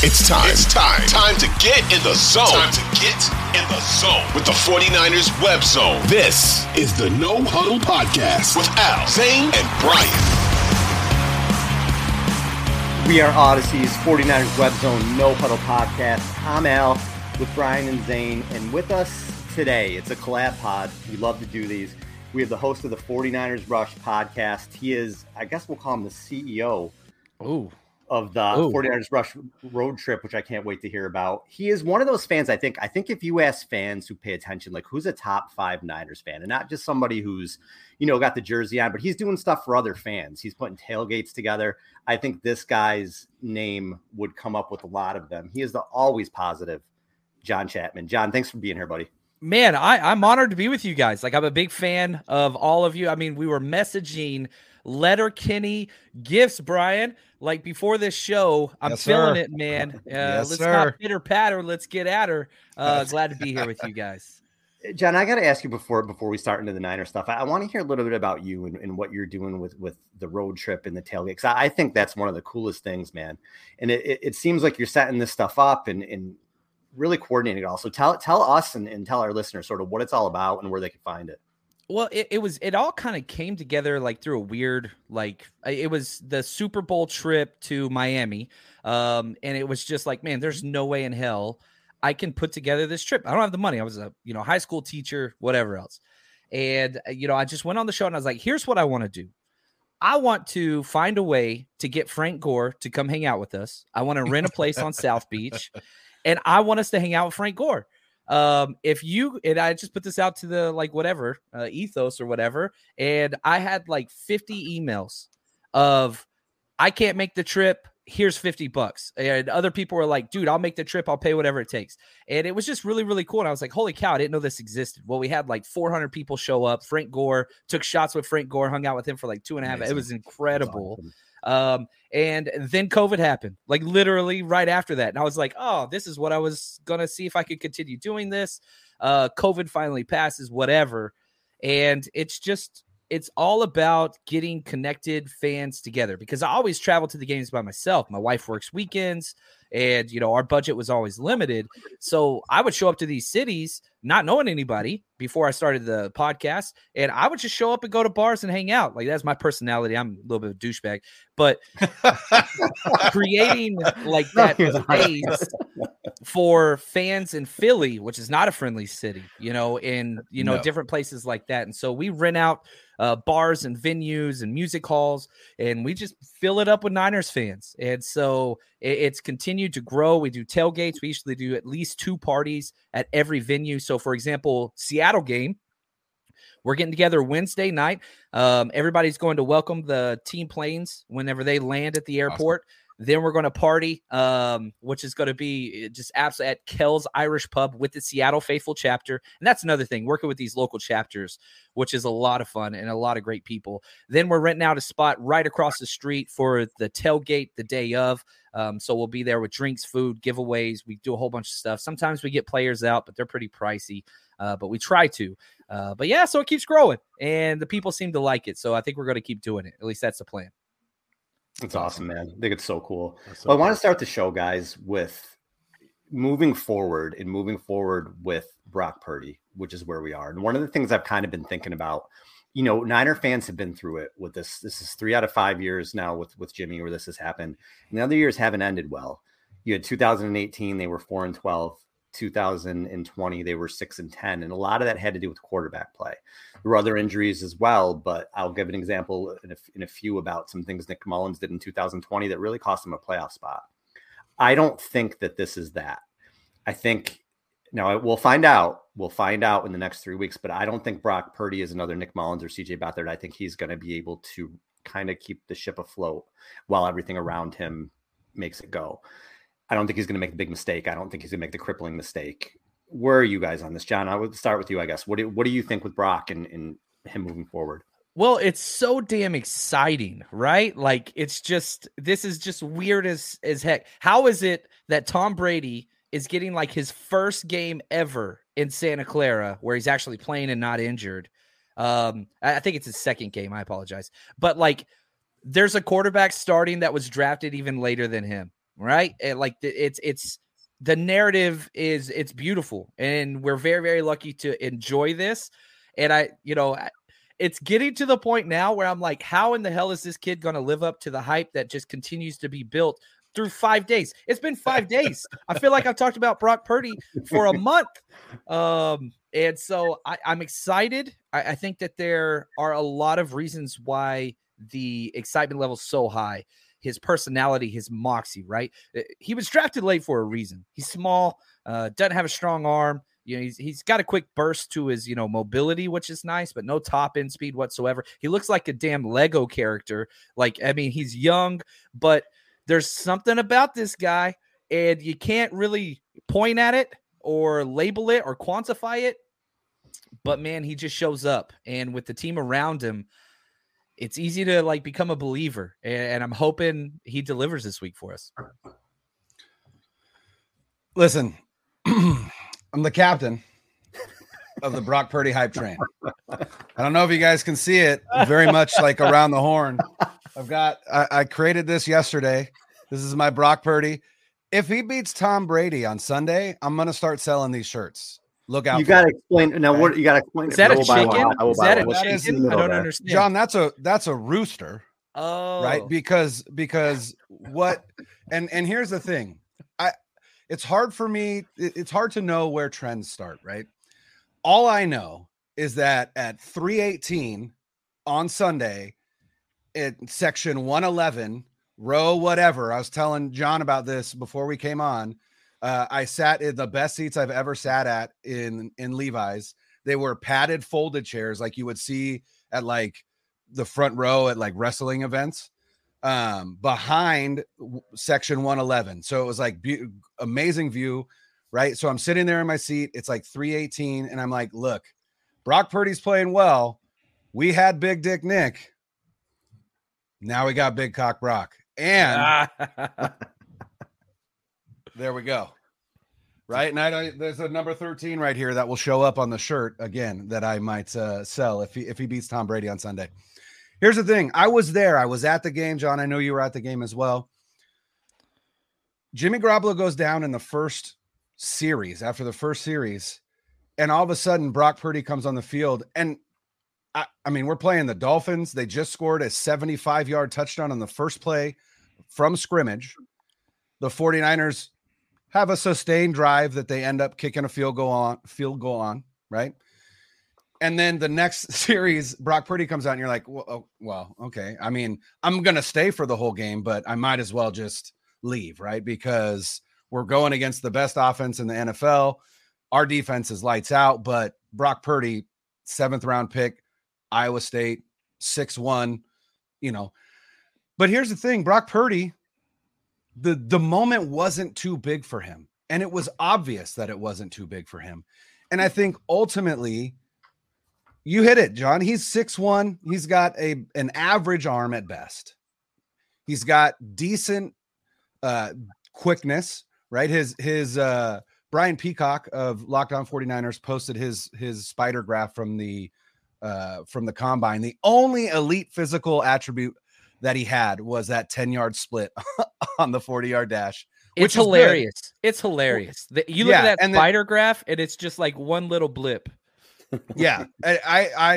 It's time to get in the zone. Time to get in the zone with the 49ers Web Zone. This is the No Huddle Podcast with Al, Zane, and Brian. We are Odyssey's 49ers Web Zone No Huddle Podcast. I'm Al with Brian and Zane, and with us today, it's a collab pod. We love to do these. We have the host of the 49ers Rush Podcast. He is, I guess we'll call him the CEO. Ooh. Of the 49ers Rush road trip, which I can't wait to hear about. He is one of those fans, I think if you ask fans who pay attention, like, who's a top five Niners fan, and not just somebody who's, you know, got the jersey on, but he's doing stuff for other fans. He's putting tailgates together. I think this guy's name would come up with a lot of them. He is the always positive John Chapman. John, thanks for being here, buddy. Man, I'm honored to be with you guys. Like, I'm a big fan of all of you. I mean, we were messaging Letterkenny gifts, Brian, like before this show. I'm feeling it, man. Not pitter patter. Let's get at her. Glad to be here with you guys. John, I got to ask you before we start into the Niner stuff. I want to hear a little bit about you and what you're doing with the road trip and the tailgate, because I think that's one of the coolest things, man. And it seems like you're setting this stuff up and really coordinating it all. So tell us and tell our listeners sort of what it's all about and where they can find it. Well, it all kind of came together like through a weird, like, it was the Super Bowl trip to Miami. And it was just like, man, there's no way in hell I can put together this trip. I don't have the money. I was a, high school teacher, whatever else. And, I just went on the show and I was like, here's what I want to do. I want to find a way to get Frank Gore to come hang out with us. I want to rent a place on South Beach, and I want us to hang out with Frank Gore. I just put this out to the, like, whatever, ethos or whatever. And I had like 50 emails of, I can't make the trip. Here's $50. And other people were like, dude, I'll make the trip. I'll pay whatever it takes. And it was just really, really cool. And I was like, holy cow, I didn't know this existed. Well, we had like 400 people show up. Frank Gore, took shots with Frank Gore, hung out with him for like 2.5. Amazing. It was incredible. That's awesome. And then COVID happened, like literally right after that. And I was like, oh, this is what I was going to see if I could continue doing this. COVID finally passes, whatever. And it's all about getting connected fans together, because I always travel to the games by myself. My wife works weekends, and, our budget was always limited. So I would show up to these cities not knowing anybody before I started the podcast. And I would just show up and go to bars and hang out. Like, that's my personality. I'm a little bit of a douchebag, but creating like that space for fans in Philly, which is not a friendly city, different places like that. And so we rent out bars and venues and music halls, and we just fill it up with Niners fans. And so it's continued to grow. We do tailgates. We usually do at least 2 parties at every venue. So, for example, Seattle game, we're getting together Wednesday night. Everybody's going to welcome the team planes whenever they land at the airport. Awesome. Then we're going to party, which is going to be just absolutely at Kel's Irish Pub with the Seattle Faithful Chapter. And that's another thing, working with these local chapters, which is a lot of fun and a lot of great people. Then we're renting out a spot right across the street for the tailgate the day of. So we'll be there with drinks, food, giveaways. We do a whole bunch of stuff. Sometimes we get players out, but they're pretty pricey. But we try to. But yeah, so it keeps growing, and the people seem to like it. So I think we're going to keep doing it. At least that's the plan. It's awesome, man. I think it's so cool. So I want to start the show, guys, with moving forward with Brock Purdy, which is where we are. And one of the things I've kind of been thinking about, Niner fans have been through it with this. This is 3 out of 5 years now with Jimmy where this has happened. And the other years haven't ended well. You had 2018, they were 4-12. 2020, they were 6-10. And a lot of that had to do with quarterback play. There were other injuries as well, but I'll give an example in a few about some things Nick Mullins did in 2020 that really cost him a playoff spot. I don't think that this is that. I think now we'll find out. We'll find out in the next 3 weeks, but I don't think Brock Purdy is another Nick Mullins or CJ Beathard. I think he's going to be able to kind of keep the ship afloat while everything around him makes it go. I don't think he's going to make the big mistake. I don't think he's going to make the crippling mistake. Where are you guys on this, John? I would start with you, I guess. What do you think with Brock and him moving forward? Well, it's so damn exciting, right? Like, it's just, this is just weird as heck. How is it that Tom Brady is getting like his first game ever in Santa Clara where he's actually playing and not injured? I think it's his second game. I apologize. But like, there's a quarterback starting that was drafted even later than him. right? It's the narrative is, it's beautiful, and we're very, very lucky to enjoy this. And it's getting to the point now where I'm like, how in the hell is this kid going to live up to the hype that just continues to be built through 5 days? It's been 5 days. I feel like I've talked about Brock Purdy for a month. And so I'm excited. I think that there are a lot of reasons why the excitement level is so high. His personality, his moxie, right? He was drafted late for a reason. He's small, doesn't have a strong arm. You know, he's got a quick burst to his, mobility, which is nice, but no top end speed whatsoever. He looks like a damn Lego character. He's young, but there's something about this guy, and you can't really point at it or label it or quantify it. But man, he just shows up, and with the team around him, it's easy to become a believer. And I'm hoping he delivers this week for us. Listen. I'm the captain of the Brock Purdy hype train. I don't know if you guys can see it, very much like around the horn. I created this yesterday. This is my Brock Purdy. If he beats Tom Brady on Sunday, I'm going to start selling these shirts. Look out. You got to explain. Now, what you got to explain. Is that a chicken? I don't understand. John, that's a rooster. Oh, right. Because what, and here's the thing. It's hard for me. It's hard to know where trends start, right? All I know is that at 3:18 on Sunday, in section 111, row whatever, I was telling John about this before we came on. I sat in the best seats I've ever sat at in Levi's. They were padded folded chairs like you would see at the front row at wrestling events. Behind section 111. So it was amazing view, right? So I'm sitting there in my seat. It's 3:18, and I'm like, look, Brock Purdy's playing well. We had Big Dick Nick. Now we got Big Cock Brock. And there we go. Right? And there's a number 13 right here that will show up on the shirt again that I might sell if he beats Tom Brady on Sunday. Here's the thing. I was there. I was at the game, John. I know you were at the game as well. Jimmy Garoppolo goes down in the first series, after the first series, and all of a sudden Brock Purdy comes on the field. And, I mean, we're playing the Dolphins. They just scored a 75-yard touchdown on the first play from scrimmage. The 49ers have a sustained drive that they end up kicking a field goal on, right? And then the next series, Brock Purdy comes out, and you're like, well, okay. I mean, I'm going to stay for the whole game, but I might as well just leave, right? Because we're going against the best offense in the NFL. Our defense is lights out, but Brock Purdy, 7th-round pick, Iowa State, 6'1", But here's the thing, Brock Purdy, the moment wasn't too big for him, and it was obvious that it wasn't too big for him. And I think ultimately – you hit it, John. He's 6'1". He's got an average arm at best. He's got decent quickness, right? His Brian Peacock of Locked On 49ers posted his spider graph from the combine. The only elite physical attribute that he had was that 10-yard split on the 40-yard dash. It's hilarious. It's hilarious. You look at that spider graph, and it's just one little blip. Yeah, I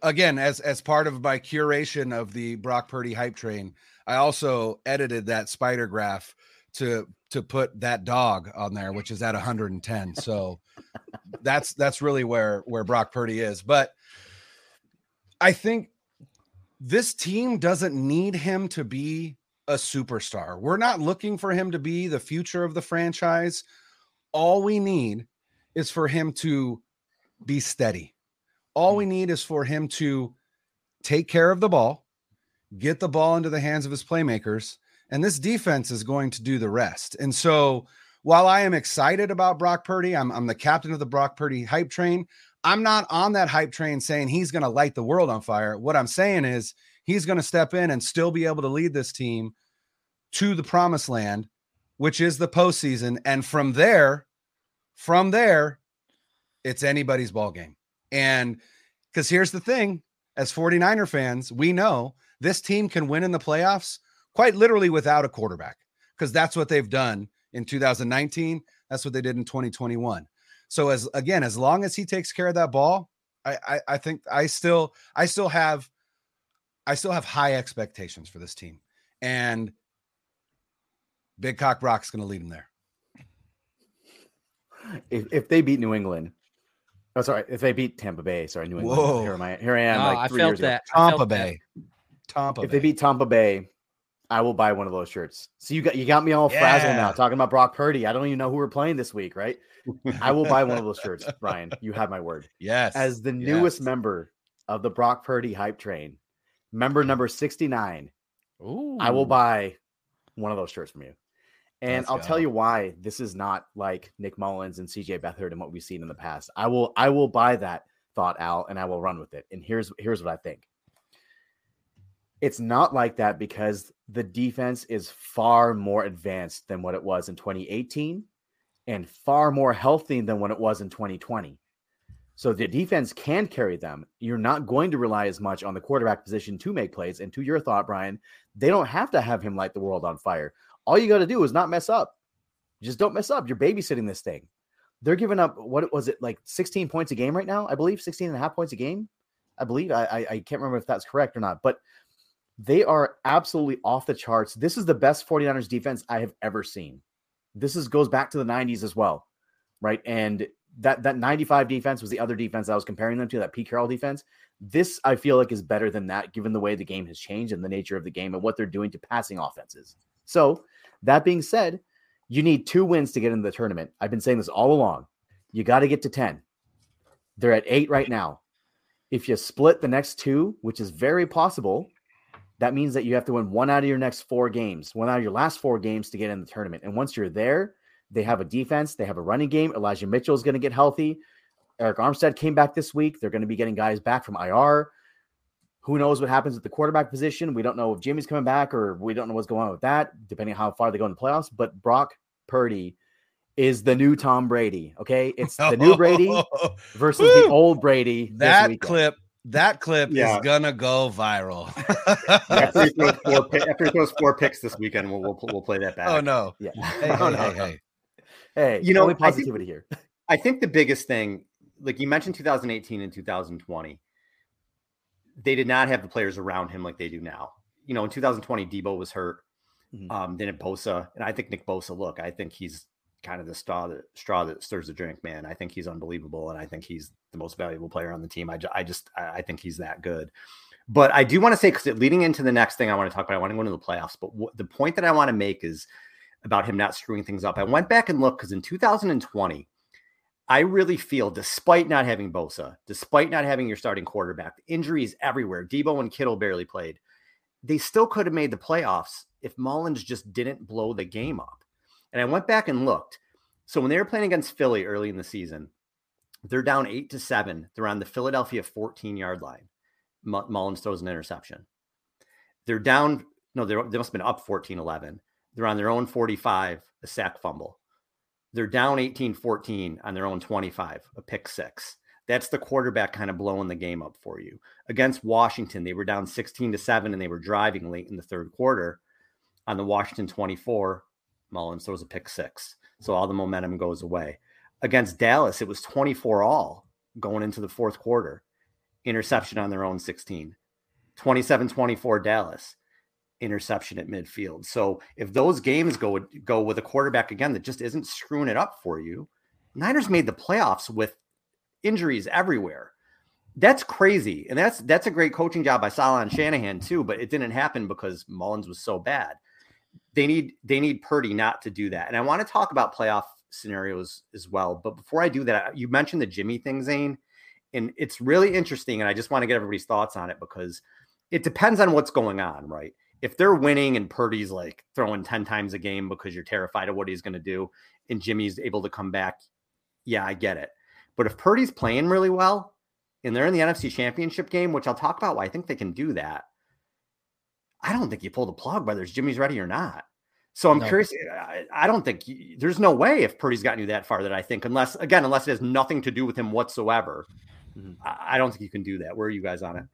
again, as part of my curation of the Brock Purdy hype train, I also edited that spider graph to put that dog on there, which is at 110. So that's really where Brock Purdy is. But I think this team doesn't need him to be a superstar. We're not looking for him to be the future of the franchise. All we need is for him to be steady. All we need is for him to take care of the ball, get the ball into the hands of his playmakers, and this defense is going to do the rest. And so while I am excited about Brock Purdy, I'm the captain of the Brock Purdy hype train. I'm not on that hype train saying he's going to light the world on fire. What I'm saying is he's going to step in and still be able to lead this team to the promised land, which is the postseason. And from there, it's anybody's ball game. And because here's the thing, as 49er fans, we know this team can win in the playoffs quite literally without a quarterback. because that's what they've done in 2019. That's what they did in 2021. So as long as he takes care of that ball, I think I still have high expectations for this team, and Big Cock Brock's going to lead them there. If they beat New England, if they beat Tampa Bay, New England. Whoa. Here I am. Oh, like 3 years ago. Tampa Bay. If they beat Tampa Bay, I will buy one of those shirts. So you got me all frazzled now talking about Brock Purdy. I don't even know who we're playing this week, right? I will buy one of those shirts, Brian. You have my word. Yes. As the newest member of the Brock Purdy hype train, member number 69, ooh, I will buy one of those shirts from you. And I'll tell you why this is not like Nick Mullins and CJ Beathard and what we've seen in the past. I will buy that thought, Al, and I will run with it. And here's what I think. It's not like that because the defense is far more advanced than what it was in 2018 and far more healthy than what it was in 2020. So the defense can carry them. You're not going to rely as much on the quarterback position to make plays. And to your thought, Brian, they don't have to have him light the world on fire. All you got to do is not mess up. Just don't mess up. You're babysitting this thing. They're giving up, what was it, like 16 points a game right now, I believe, 16 and a half points a game, I believe. I can't remember if that's correct or not, but they are absolutely off the charts. This is the best 49ers defense I have ever seen. This goes back to the 90s as well, right? And that 95 defense was the other defense I was comparing them to, that Pete Carroll defense. This, I feel like, is better than that, given the way the game has changed and the nature of the game and what they're doing to passing offenses. So that being said, you need 2 wins to get into the tournament. I've been saying this all along. You got to get to 10. They're at 8 right now. If you split the next 2, which is very possible, that means that you have to win one out of your last 4 games to get in the tournament. And once you're there, they have a defense. They have a running game. Elijah Mitchell is going to get healthy. Eric Armstead came back this week. They're going to be getting guys back from IR. Who knows what happens at the quarterback position? We don't know if Jimmy's coming back, or we don't know what's going on with that, depending on how far they go in the playoffs. But Brock Purdy is the new Tom Brady, okay? It's the new Brady versus the old Brady. That clip is going to go viral. After he throws 4 picks this weekend, we'll play that back. Oh, no. Yeah. Hey, you know, only positivity here. I think the biggest thing, like you mentioned 2018 and 2020, they did not have the players around him like they do now. You know, in 2020, Debo was hurt. Mm-hmm. Then at Bosa, and I think Nick Bosa, look, I think he's kind of the straw that stirs the drink, man. I think he's unbelievable, and I think he's the most valuable player on the team. I think he's that good. But I do want to say, because leading into the next thing I want to talk about, I want to go into the playoffs. But the point that I want to make is about him not screwing things up. I went back and looked, because in 2020, I really feel, despite not having Bosa, despite not having your starting quarterback, injuries everywhere, Debo and Kittle barely played, they still could have made the playoffs if Mullins just didn't blow the game up. And I went back and looked. So when they were playing against Philly early in the season, they're down 8-7. They're on the Philadelphia 14-yard line. Mullins throws an interception. They're down. No, they must have been up 14-11. They're on their own 45, a sack fumble. They're down 18-14 on their own 25, a pick 6. That's the quarterback kind of blowing the game up for you. Against Washington, they were down 16-7, and they were driving late in the third quarter. On the Washington 24, Mullins throws a pick 6. So all the momentum goes away. Against Dallas, it was 24-all going into the fourth quarter. Interception on their own 16. 27-24 Dallas. Interception at midfield. So if those games go with a quarterback again that just isn't screwing it up for you, Niners made the playoffs with injuries everywhere. That's crazy. And that's a great coaching job by Sala and Shanahan too, but it didn't happen because Mullins was so bad. They need Purdy not to do that. And I want to talk about playoff scenarios as well. But before I do that, you mentioned the Jimmy thing, Zane, and it's really interesting. And I just want to get everybody's thoughts on it because it depends on what's going on, right? If they're winning and Purdy's like throwing 10 times a game because you're terrified of what he's going to do and Jimmy's able to come back, yeah, I get it. But if Purdy's playing really well and they're in the NFC Championship game, which I'll talk about why I think they can do that, I don't think you pull the plug whether it's Jimmy's ready or not. So I'm curious. I don't think there's no way if Purdy's gotten you that far that I think, unless it has nothing to do with him whatsoever, I don't think you can do that. Where are you guys on it?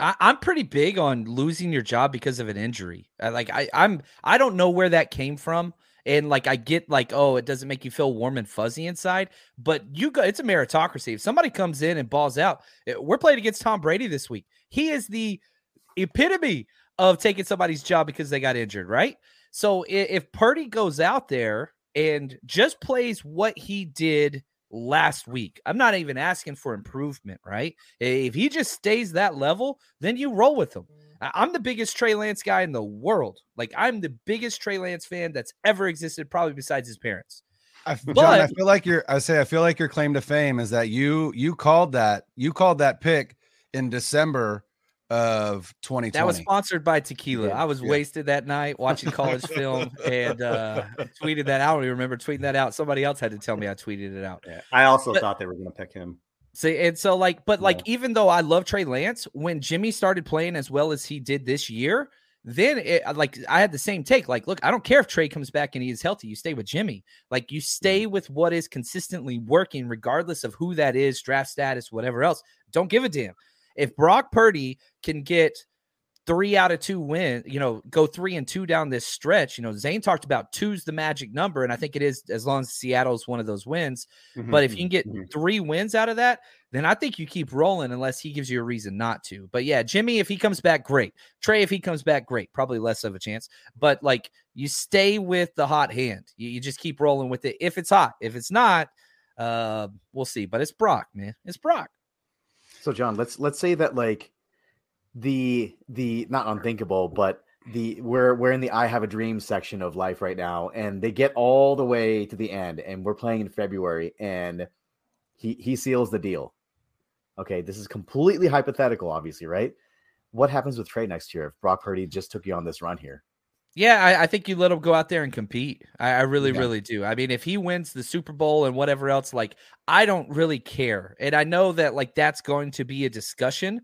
I'm pretty big on losing your job because of an injury. Like I don't know where that came from. And like, I get like, oh, it doesn't make you feel warm and fuzzy inside, but you go, it's a meritocracy. If somebody comes in and balls out, we're playing against Tom Brady this week. He is the epitome of taking somebody's job because they got injured. Right. So if Purdy goes out there and just plays what he did last week. I'm not even asking for improvement, right? If he just stays that level, then you roll with him. I'm the biggest Trey Lance guy in the world. Like, I'm the biggest Trey Lance fan that's ever existed, probably besides his parents. John, I feel like your claim to fame is that you called that pick in December of 2020. That was sponsored by tequila. Yeah, I was wasted that night watching college film and tweeted that out. I don't even remember tweeting that out. Somebody else had to tell me I tweeted it out. Yeah, I also thought they were going to pick him. See, and so like, but like, even though I love Trey Lance, when Jimmy started playing as well as he did this year, then I had the same take. Like, look, I don't care if Trey comes back and he is healthy. You stay with Jimmy. Like, you stay with what is consistently working, regardless of who that is, draft status, whatever else. Don't give a damn. If Brock Purdy can get 3 out of 2 wins, you know, go 3 and 2 down this stretch, you know, Zane talked about 2's the magic number, and I think it is, as long as Seattle's one of those wins. Mm-hmm. But if you can get 3 wins out of that, then I think you keep rolling unless he gives you a reason not to. But yeah, Jimmy, if he comes back, great. Trey, if he comes back, great. Probably less of a chance. But like, you stay with the hot hand. You just keep rolling with it if it's hot. If it's not, we'll see. But it's Brock, man. It's Brock. So John, let's say that like the not unthinkable, but we're in the I have a dream section of life right now, and they get all the way to the end, and we're playing in February, and he seals the deal. Okay, this is completely hypothetical, obviously, right? What happens with Trey next year if Brock Purdy just took you on this run here? Yeah, I think you let him go out there and compete. I really do. I mean, if he wins the Super Bowl and whatever else, like, I don't really care. And I know that, like, that's going to be a discussion,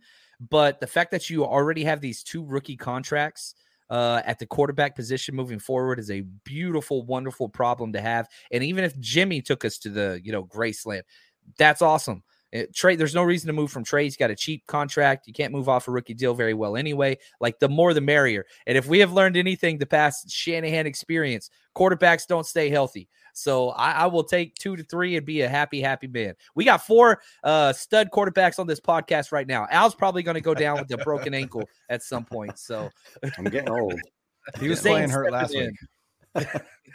but the fact that you already have these 2 rookie contracts at the quarterback position moving forward is a beautiful, wonderful problem to have. And even if Jimmy took us to the, you know, Graceland, that's awesome. Trey, there's no reason to move from Trey. He's got a cheap contract. You can't move off a rookie deal very well anyway. Like, the more the merrier. And if we have learned anything the past Shanahan experience, quarterbacks don't stay healthy. So I will take 2 to 3 and be a happy, happy man. We got 4 stud quarterbacks on this podcast right now. Al's probably going to go down with a broken ankle at some point. So I'm getting old. He was playing hurt last week.